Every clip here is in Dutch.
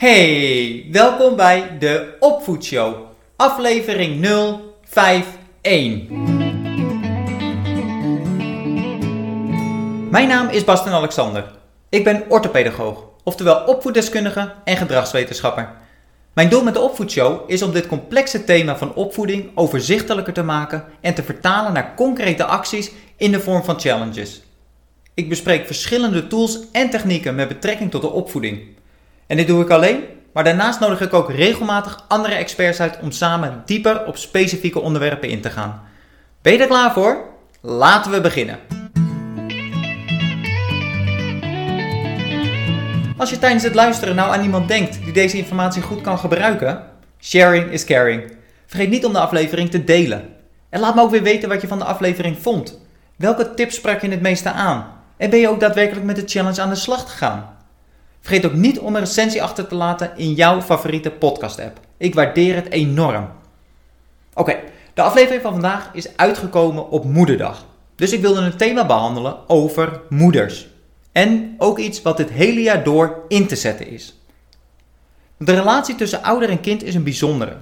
Hey, welkom bij de Opvoedshow, aflevering 051. Mijn naam is Bastien-Alexander. Ik ben orthopedagoog, oftewel opvoeddeskundige en gedragswetenschapper. Mijn doel met de Opvoedshow is om dit complexe thema van opvoeding overzichtelijker te maken en te vertalen naar concrete acties in de vorm van challenges. Ik bespreek verschillende tools en technieken met betrekking tot de opvoeding. En dit doe ik alleen, maar daarnaast nodig ik ook regelmatig andere experts uit om samen dieper op specifieke onderwerpen in te gaan. Ben je er klaar voor? Laten we beginnen! Als je tijdens het luisteren nou aan iemand denkt die deze informatie goed kan gebruiken, sharing is caring. Vergeet niet om de aflevering te delen. En laat me ook weer weten wat je van de aflevering vond. Welke tips sprak je het meeste aan? En ben je ook daadwerkelijk met de challenge aan de slag gegaan? Vergeet ook niet om een recensie achter te laten in jouw favoriete podcast-app. Ik waardeer het enorm. Oké, de aflevering van vandaag is uitgekomen op Moederdag. Dus ik wilde een thema behandelen over moeders. En ook iets wat dit hele jaar door in te zetten is. De relatie tussen ouder en kind is een bijzondere.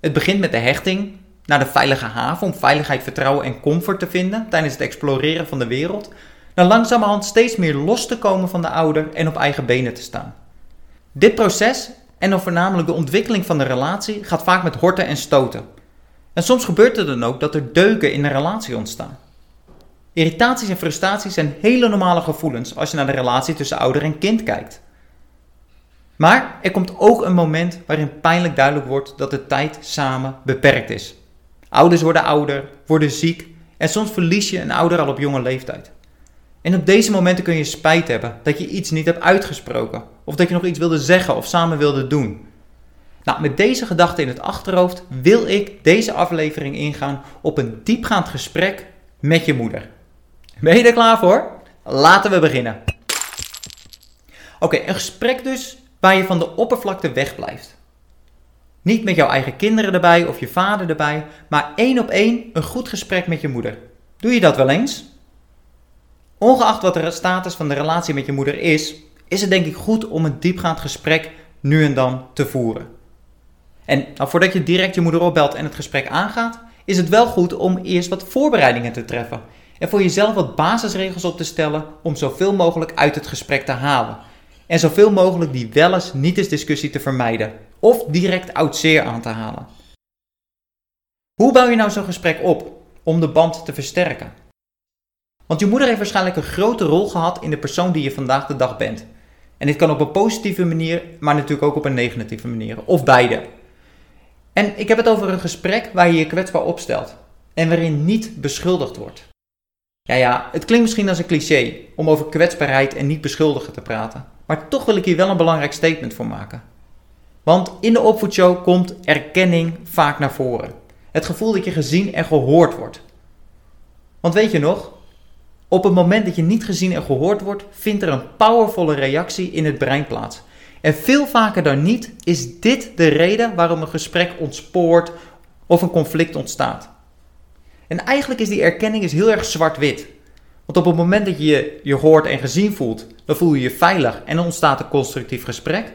Het begint met de hechting naar de veilige haven om veiligheid, vertrouwen en comfort te vinden tijdens het exploreren van de wereld, naar langzamerhand steeds meer los te komen van de ouder en op eigen benen te staan. Dit proces, en dan voornamelijk de ontwikkeling van de relatie, gaat vaak met horten en stoten. En soms gebeurt het dan ook dat er deuken in een relatie ontstaan. Irritaties en frustraties zijn hele normale gevoelens als je naar de relatie tussen ouder en kind kijkt. Maar er komt ook een moment waarin pijnlijk duidelijk wordt dat de tijd samen beperkt is. Ouders worden ouder, worden ziek en soms verlies je een ouder al op jonge leeftijd. En op deze momenten kun je spijt hebben dat je iets niet hebt uitgesproken. Of dat je nog iets wilde zeggen of samen wilde doen. Nou, met deze gedachte in het achterhoofd wil ik deze aflevering ingaan op een diepgaand gesprek met je moeder. Ben je er klaar voor? Laten we beginnen. Oké, een gesprek dus waar je van de oppervlakte wegblijft. Niet met jouw eigen kinderen erbij of je vader erbij, maar één op één een goed gesprek met je moeder. Doe je dat wel eens? Ongeacht wat de status van de relatie met je moeder is, is het denk ik goed om een diepgaand gesprek nu en dan te voeren. En nou, voordat je direct je moeder opbelt en het gesprek aangaat, is het wel goed om eerst wat voorbereidingen te treffen. En voor jezelf wat basisregels op te stellen om zoveel mogelijk uit het gesprek te halen. En zoveel mogelijk die wel eens niet eens discussie te vermijden. Of direct oud zeer aan te halen. Hoe bouw je nou zo'n gesprek op om de band te versterken? Want je moeder heeft waarschijnlijk een grote rol gehad in de persoon die je vandaag de dag bent. En dit kan op een positieve manier, maar natuurlijk ook op een negatieve manier. Of beide. En ik heb het over een gesprek waar je je kwetsbaar opstelt. En waarin niet beschuldigd wordt. Ja, het klinkt misschien als een cliché om over kwetsbaarheid en niet beschuldigen te praten. Maar toch wil ik hier wel een belangrijk statement voor maken. Want in de Opvoedshow komt erkenning vaak naar voren. Het gevoel dat je gezien en gehoord wordt. Want weet je nog? Op het moment dat je niet gezien en gehoord wordt, vindt er een powervolle reactie in het brein plaats. En veel vaker dan niet is dit de reden waarom een gesprek ontspoort of een conflict ontstaat. En eigenlijk is die erkenning heel erg zwart-wit. Want op het moment dat je je hoort en gezien voelt, dan voel je je veilig en dan ontstaat een constructief gesprek.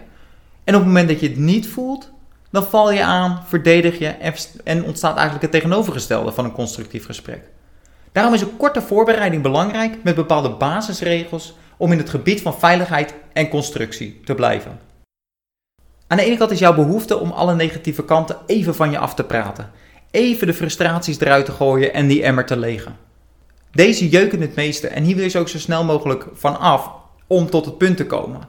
En op het moment dat je het niet voelt, dan val je aan, verdedig je en ontstaat eigenlijk het tegenovergestelde van een constructief gesprek. Daarom is een korte voorbereiding belangrijk met bepaalde basisregels om in het gebied van veiligheid en constructie te blijven. Aan de ene kant is jouw behoefte om alle negatieve kanten even van je af te praten. Even de frustraties eruit te gooien en die emmer te legen. Deze jeuken het meeste en hier wil je ze ook zo snel mogelijk van af om tot het punt te komen.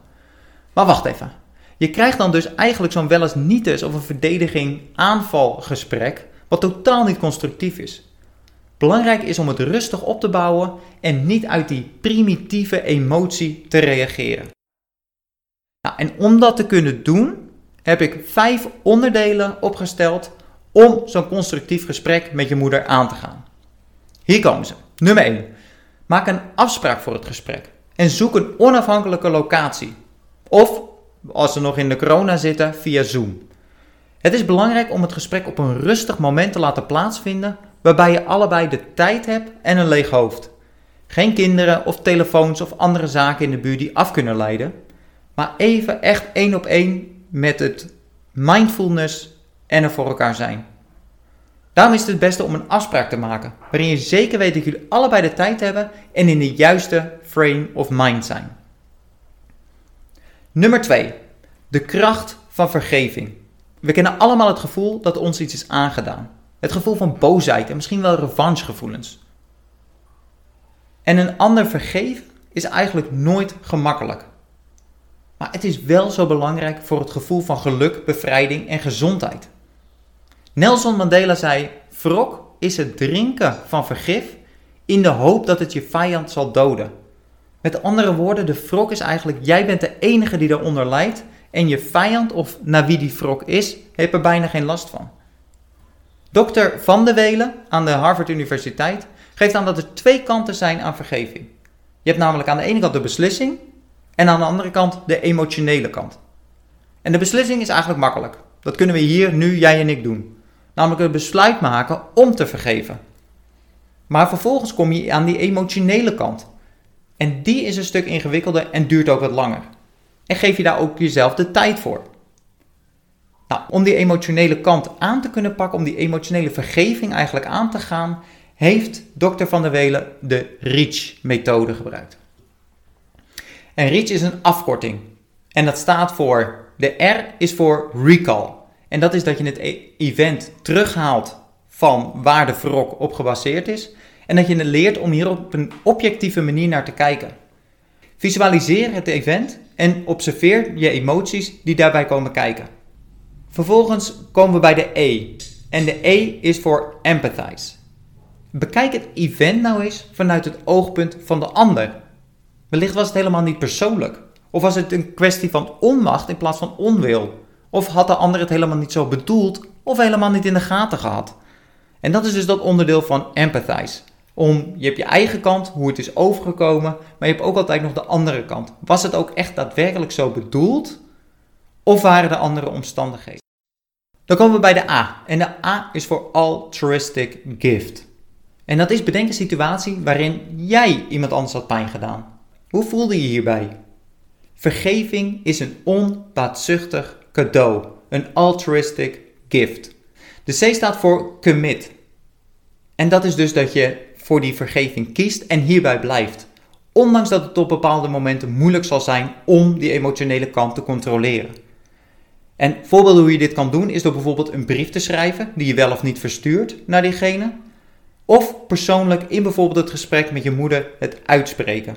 Maar wacht even. Je krijgt dan dus eigenlijk zo'n wel eens niet eens of een verdediging-aanvalgesprek wat totaal niet constructief is. Belangrijk is om het rustig op te bouwen en niet uit die primitieve emotie te reageren. Nou, en om dat te kunnen doen, heb ik 5 onderdelen opgesteld om zo'n constructief gesprek met je moeder aan te gaan. Hier komen ze. Nummer 1. Maak een afspraak voor het gesprek en zoek een onafhankelijke locatie. Of, als ze nog in de corona zitten, via Zoom. Het is belangrijk om het gesprek op een rustig moment te laten plaatsvinden, waarbij je allebei de tijd hebt en een leeg hoofd. Geen kinderen of telefoons of andere zaken in de buurt die af kunnen leiden, maar even echt één op één met het mindfulness en er voor elkaar zijn. Daarom is het het beste om een afspraak te maken, waarin je zeker weet dat jullie allebei de tijd hebben en in de juiste frame of mind zijn. Nummer 2. De kracht van vergeving. We kennen allemaal het gevoel dat ons iets is aangedaan. Het gevoel van boosheid en misschien wel revanchegevoelens. En een ander vergeven is eigenlijk nooit gemakkelijk. Maar het is wel zo belangrijk voor het gevoel van geluk, bevrijding en gezondheid. Nelson Mandela zei: wrok is het drinken van vergif in de hoop dat het je vijand zal doden. Met andere woorden, de wrok is eigenlijk: jij bent de enige die daaronder lijdt en je vijand of naar wie die wrok is, heeft er bijna geen last van. Dr. Van de Weelen aan de Harvard Universiteit geeft aan dat er 2 kanten zijn aan vergeving. Je hebt namelijk aan de ene kant de beslissing en aan de andere kant de emotionele kant. En de beslissing is eigenlijk makkelijk. Dat kunnen we hier, nu, jij en ik doen. Namelijk het besluit maken om te vergeven. Maar vervolgens kom je aan die emotionele kant. En die is een stuk ingewikkelder en duurt ook wat langer. En geef je daar ook jezelf de tijd voor. Nou, om die emotionele kant aan te kunnen pakken, om die emotionele vergeving eigenlijk aan te gaan, heeft Dr. Van der Weelen de REACH-methode gebruikt. En REACH is een afkorting. En dat staat voor, de R is voor recall. En dat is dat je het event terughaalt van waar de wrok op gebaseerd is. En dat je het leert om hier op een objectieve manier naar te kijken. Visualiseer het event en observeer je emoties die daarbij komen kijken. Vervolgens komen we bij de E. En de E is voor empathize. Bekijk het event nou eens vanuit het oogpunt van de ander. Wellicht was het helemaal niet persoonlijk. Of was het een kwestie van onmacht in plaats van onwil? Of had de ander het helemaal niet zo bedoeld of helemaal niet in de gaten gehad? En dat is dus dat onderdeel van empathize. Je hebt je eigen kant, hoe het is overgekomen, maar je hebt ook altijd nog de andere kant. Was het ook echt daadwerkelijk zo bedoeld? Of waren er andere omstandigheden? Dan komen we bij de A. En de A is voor altruistic gift. En dat is bedenk een situatie waarin jij iemand anders had pijn gedaan. Hoe voelde je hierbij? Vergeving is een onbaatzuchtig cadeau, een altruistic gift. De C staat voor commit. En dat is dus dat je voor die vergeving kiest en hierbij blijft. Ondanks dat het op bepaalde momenten moeilijk zal zijn om die emotionele kant te controleren. En voorbeelden hoe je dit kan doen is door bijvoorbeeld een brief te schrijven die je wel of niet verstuurt naar diegene. Of persoonlijk in bijvoorbeeld het gesprek met je moeder het uitspreken.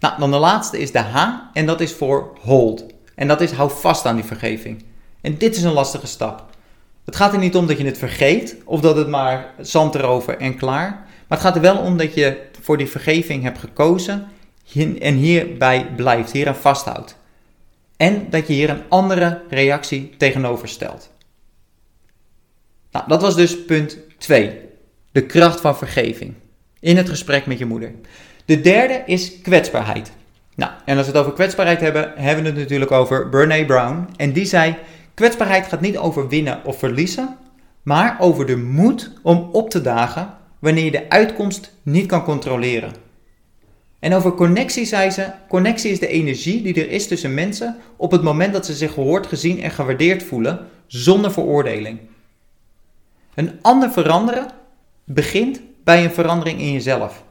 Nou, dan de laatste is de H en dat is voor hold. En dat is hou vast aan die vergeving. En dit is een lastige stap. Het gaat er niet om dat je het vergeet of dat het maar zand erover en klaar. Maar het gaat er wel om dat je voor die vergeving hebt gekozen en hierbij blijft, hieraan vasthoudt. En dat je hier een andere reactie tegenover stelt. Nou, dat was dus punt 2. De kracht van vergeving. In het gesprek met je moeder. De derde is kwetsbaarheid. Nou, en als we het over kwetsbaarheid hebben, hebben we het natuurlijk over Brené Brown. En die zei, kwetsbaarheid gaat niet over winnen of verliezen, maar over de moed om op te dagen wanneer je de uitkomst niet kan controleren. En over connectie zei ze, connectie is de energie die er is tussen mensen op het moment dat ze zich gehoord, gezien en gewaardeerd voelen, zonder veroordeling. Een ander veranderen begint bij een verandering in jezelf.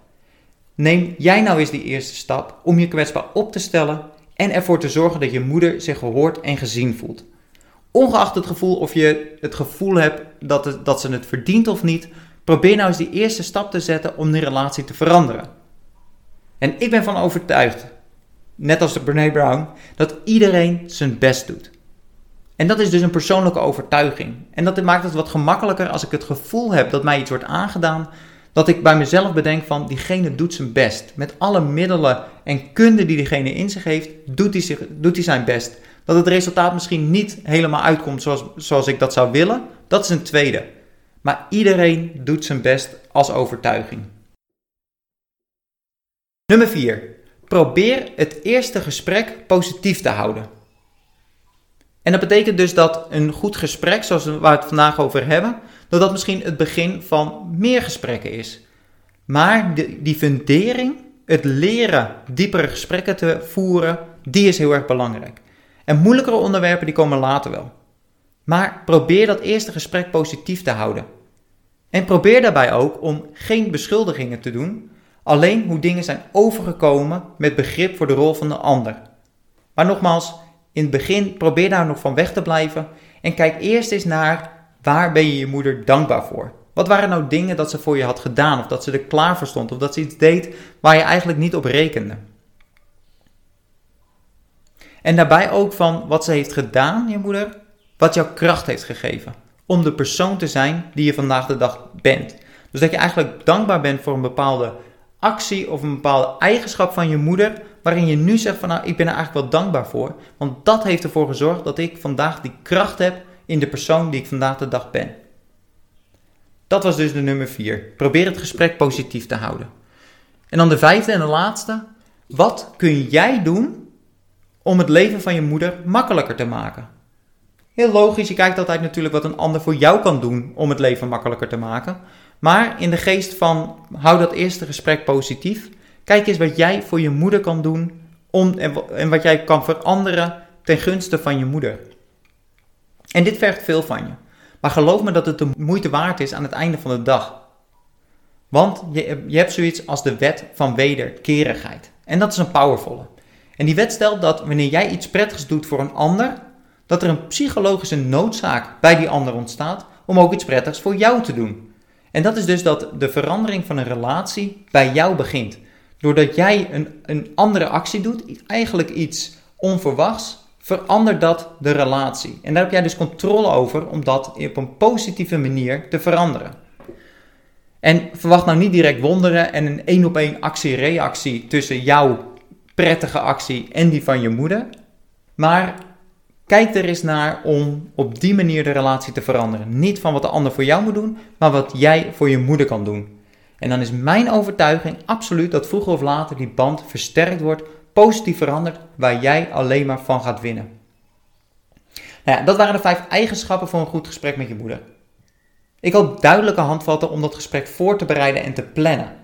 Neem jij nou eens die eerste stap om je kwetsbaar op te stellen en ervoor te zorgen dat je moeder zich gehoord en gezien voelt. Ongeacht het gevoel of je het gevoel hebt dat ze het verdient of niet, probeer nou eens die eerste stap te zetten om die relatie te veranderen. En ik ben van overtuigd, net als de Brené Brown, dat iedereen zijn best doet. En dat is dus een persoonlijke overtuiging. En dat maakt het wat gemakkelijker als ik het gevoel heb dat mij iets wordt aangedaan, dat ik bij mezelf bedenk van, diegene doet zijn best. Met alle middelen en kunde die diegene in zich heeft, doet hij zijn best. Dat het resultaat misschien niet helemaal uitkomt zoals ik dat zou willen, dat is een tweede. Maar iedereen doet zijn best als overtuiging. Nummer 4. Probeer het eerste gesprek positief te houden. En dat betekent dus dat een goed gesprek, zoals waar we het vandaag over hebben, dat dat misschien het begin van meer gesprekken is. Maar die fundering, het leren diepere gesprekken te voeren, die is heel erg belangrijk. En moeilijkere onderwerpen die komen later wel. Maar probeer dat eerste gesprek positief te houden. En probeer daarbij ook om geen beschuldigingen te doen, alleen hoe dingen zijn overgekomen met begrip voor de rol van de ander. Maar nogmaals, in het begin probeer daar nog van weg te blijven en kijk eerst eens naar waar ben je je moeder dankbaar voor. Wat waren nou dingen dat ze voor je had gedaan of dat ze er klaar voor stond of dat ze iets deed waar je eigenlijk niet op rekende. En daarbij ook van wat ze heeft gedaan, je moeder, wat jouw kracht heeft gegeven. Om de persoon te zijn die je vandaag de dag bent. Dus dat je eigenlijk dankbaar bent voor een bepaalde actie of een bepaalde eigenschap van je moeder, waarin je nu zegt van nou, ik ben er eigenlijk wel dankbaar voor. Want dat heeft ervoor gezorgd dat ik vandaag die kracht heb in de persoon die ik vandaag de dag ben. Dat was dus de nummer 4. Probeer het gesprek positief te houden. En dan de 5e en de laatste. Wat kun jij doen om het leven van je moeder makkelijker te maken? Heel logisch, je kijkt altijd natuurlijk wat een ander voor jou kan doen om het leven makkelijker te maken. Maar in de geest van, hou dat eerste gesprek positief. Kijk eens wat jij voor je moeder kan doen en wat jij kan veranderen ten gunste van je moeder. En dit vergt veel van je. Maar geloof me dat het de moeite waard is aan het einde van de dag. Want je hebt zoiets als de wet van wederkerigheid. En dat is een powervolle. En die wet stelt dat wanneer jij iets prettigs doet voor een ander, dat er een psychologische noodzaak bij die ander ontstaat om ook iets prettigs voor jou te doen. En dat is dus dat de verandering van een relatie bij jou begint. Doordat jij een andere actie doet, eigenlijk iets onverwachts, verandert dat de relatie. En daar heb jij dus controle over om dat op een positieve manier te veranderen. En verwacht nou niet direct wonderen en een 1-op-1 actie-reactie tussen jouw prettige actie en die van je moeder. Maar kijk er eens naar om op die manier de relatie te veranderen. Niet van wat de ander voor jou moet doen, maar wat jij voor je moeder kan doen. En dan is mijn overtuiging absoluut dat vroeger of later die band versterkt wordt, positief verandert, waar jij alleen maar van gaat winnen. Nou ja, dat waren de 5 eigenschappen voor een goed gesprek met je moeder. Ik hoop duidelijke handvatten om dat gesprek voor te bereiden en te plannen.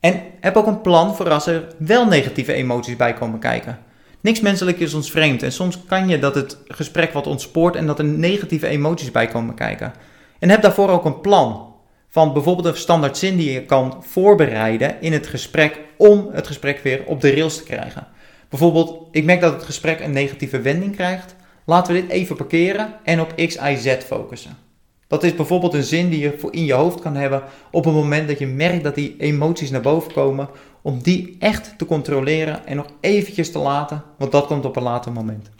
En heb ook een plan voor als er wel negatieve emoties bij komen kijken. Niks menselijk is ons vreemd en soms kan je dat het gesprek wat ontspoort en dat er negatieve emoties bij komen kijken. En heb daarvoor ook een plan van bijvoorbeeld een standaard zin die je kan voorbereiden in het gesprek om het gesprek weer op de rails te krijgen. Bijvoorbeeld, ik merk dat het gesprek een negatieve wending krijgt. Laten we dit even parkeren en op X, Y, Z focussen. Dat is bijvoorbeeld een zin die je in je hoofd kan hebben op het moment dat je merkt dat die emoties naar boven komen, om die echt te controleren en nog eventjes te laten, want dat komt op een later moment.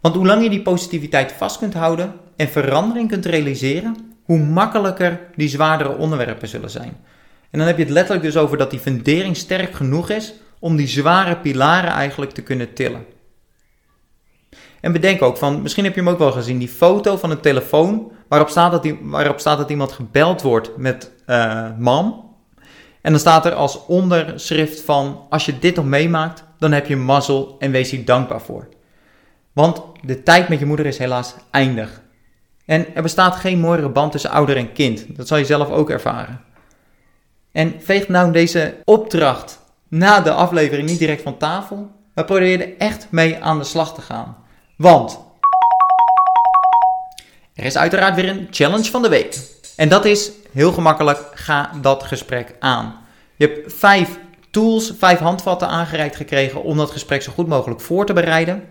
Want hoe langer je die positiviteit vast kunt houden en verandering kunt realiseren, hoe makkelijker die zwaardere onderwerpen zullen zijn. En dan heb je het letterlijk dus over dat die fundering sterk genoeg is om die zware pilaren eigenlijk te kunnen tillen. En bedenk ook van, misschien heb je hem ook wel gezien, die foto van een telefoon waarop staat dat iemand gebeld wordt met mam. En dan staat er als onderschrift van, als je dit nog meemaakt, dan heb je mazzel en wees hier dankbaar voor. Want de tijd met je moeder is helaas eindig. En er bestaat geen mooiere band tussen ouder en kind. Dat zal je zelf ook ervaren. En veeg nou deze opdracht na de aflevering niet direct van tafel, maar probeer er echt mee aan de slag te gaan. Want er is uiteraard weer een challenge van de week. En dat is heel gemakkelijk, ga dat gesprek aan. Je hebt 5 tools, 5 handvatten aangereikt gekregen om dat gesprek zo goed mogelijk voor te bereiden.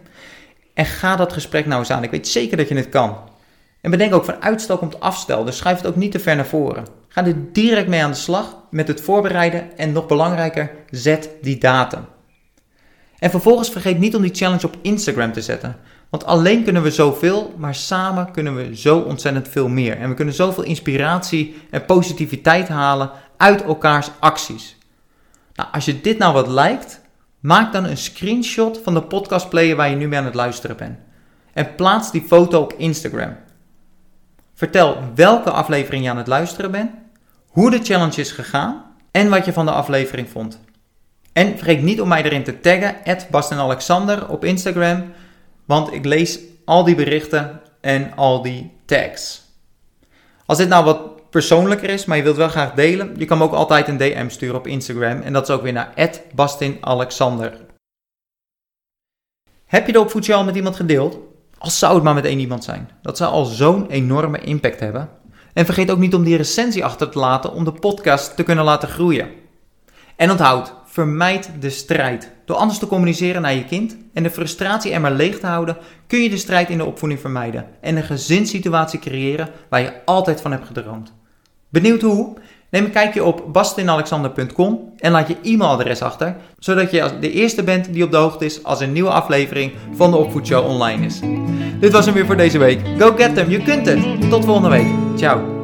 En ga dat gesprek nou eens aan. Ik weet zeker dat je het kan. En bedenk ook van uitstel komt afstel, dus schuif het ook niet te ver naar voren. Ga er direct mee aan de slag met het voorbereiden en nog belangrijker, zet die datum. En vervolgens vergeet niet om die challenge op Instagram te zetten. Want alleen kunnen we zoveel, maar samen kunnen we zo ontzettend veel meer. En we kunnen zoveel inspiratie en positiviteit halen uit elkaars acties. Nou, als je dit nou wat lijkt, maak dan een screenshot van de podcastplayer waar je nu mee aan het luisteren bent. En plaats die foto op Instagram. Vertel welke aflevering je aan het luisteren bent, hoe de challenge is gegaan en wat je van de aflevering vond. En vergeet niet om mij erin te taggen, @Bastien-Alexander op Instagram, want ik lees al die berichten en al die tags. Als dit nou wat persoonlijker is, maar je wilt wel graag delen, je kan me ook altijd een DM sturen op Instagram en dat is ook weer naar @Bastien-Alexander. Heb je de opvoedshow al met iemand gedeeld? Al zou het maar met één iemand zijn. Dat zou al zo'n enorme impact hebben. En vergeet ook niet om die recensie achter te laten om de podcast te kunnen laten groeien. En onthoud, vermijd de strijd. Door anders te communiceren naar je kind en de frustratie er maar leeg te houden, kun je de strijd in de opvoeding vermijden en een gezinssituatie creëren waar je altijd van hebt gedroomd. Benieuwd hoe? Neem een kijkje op Bastien-Alexander.com en laat je e-mailadres achter, zodat je de eerste bent die op de hoogte is als een nieuwe aflevering van de Opvoedshow online is. Dit was hem weer voor deze week. Go get them, je kunt het! Tot volgende week. Ciao!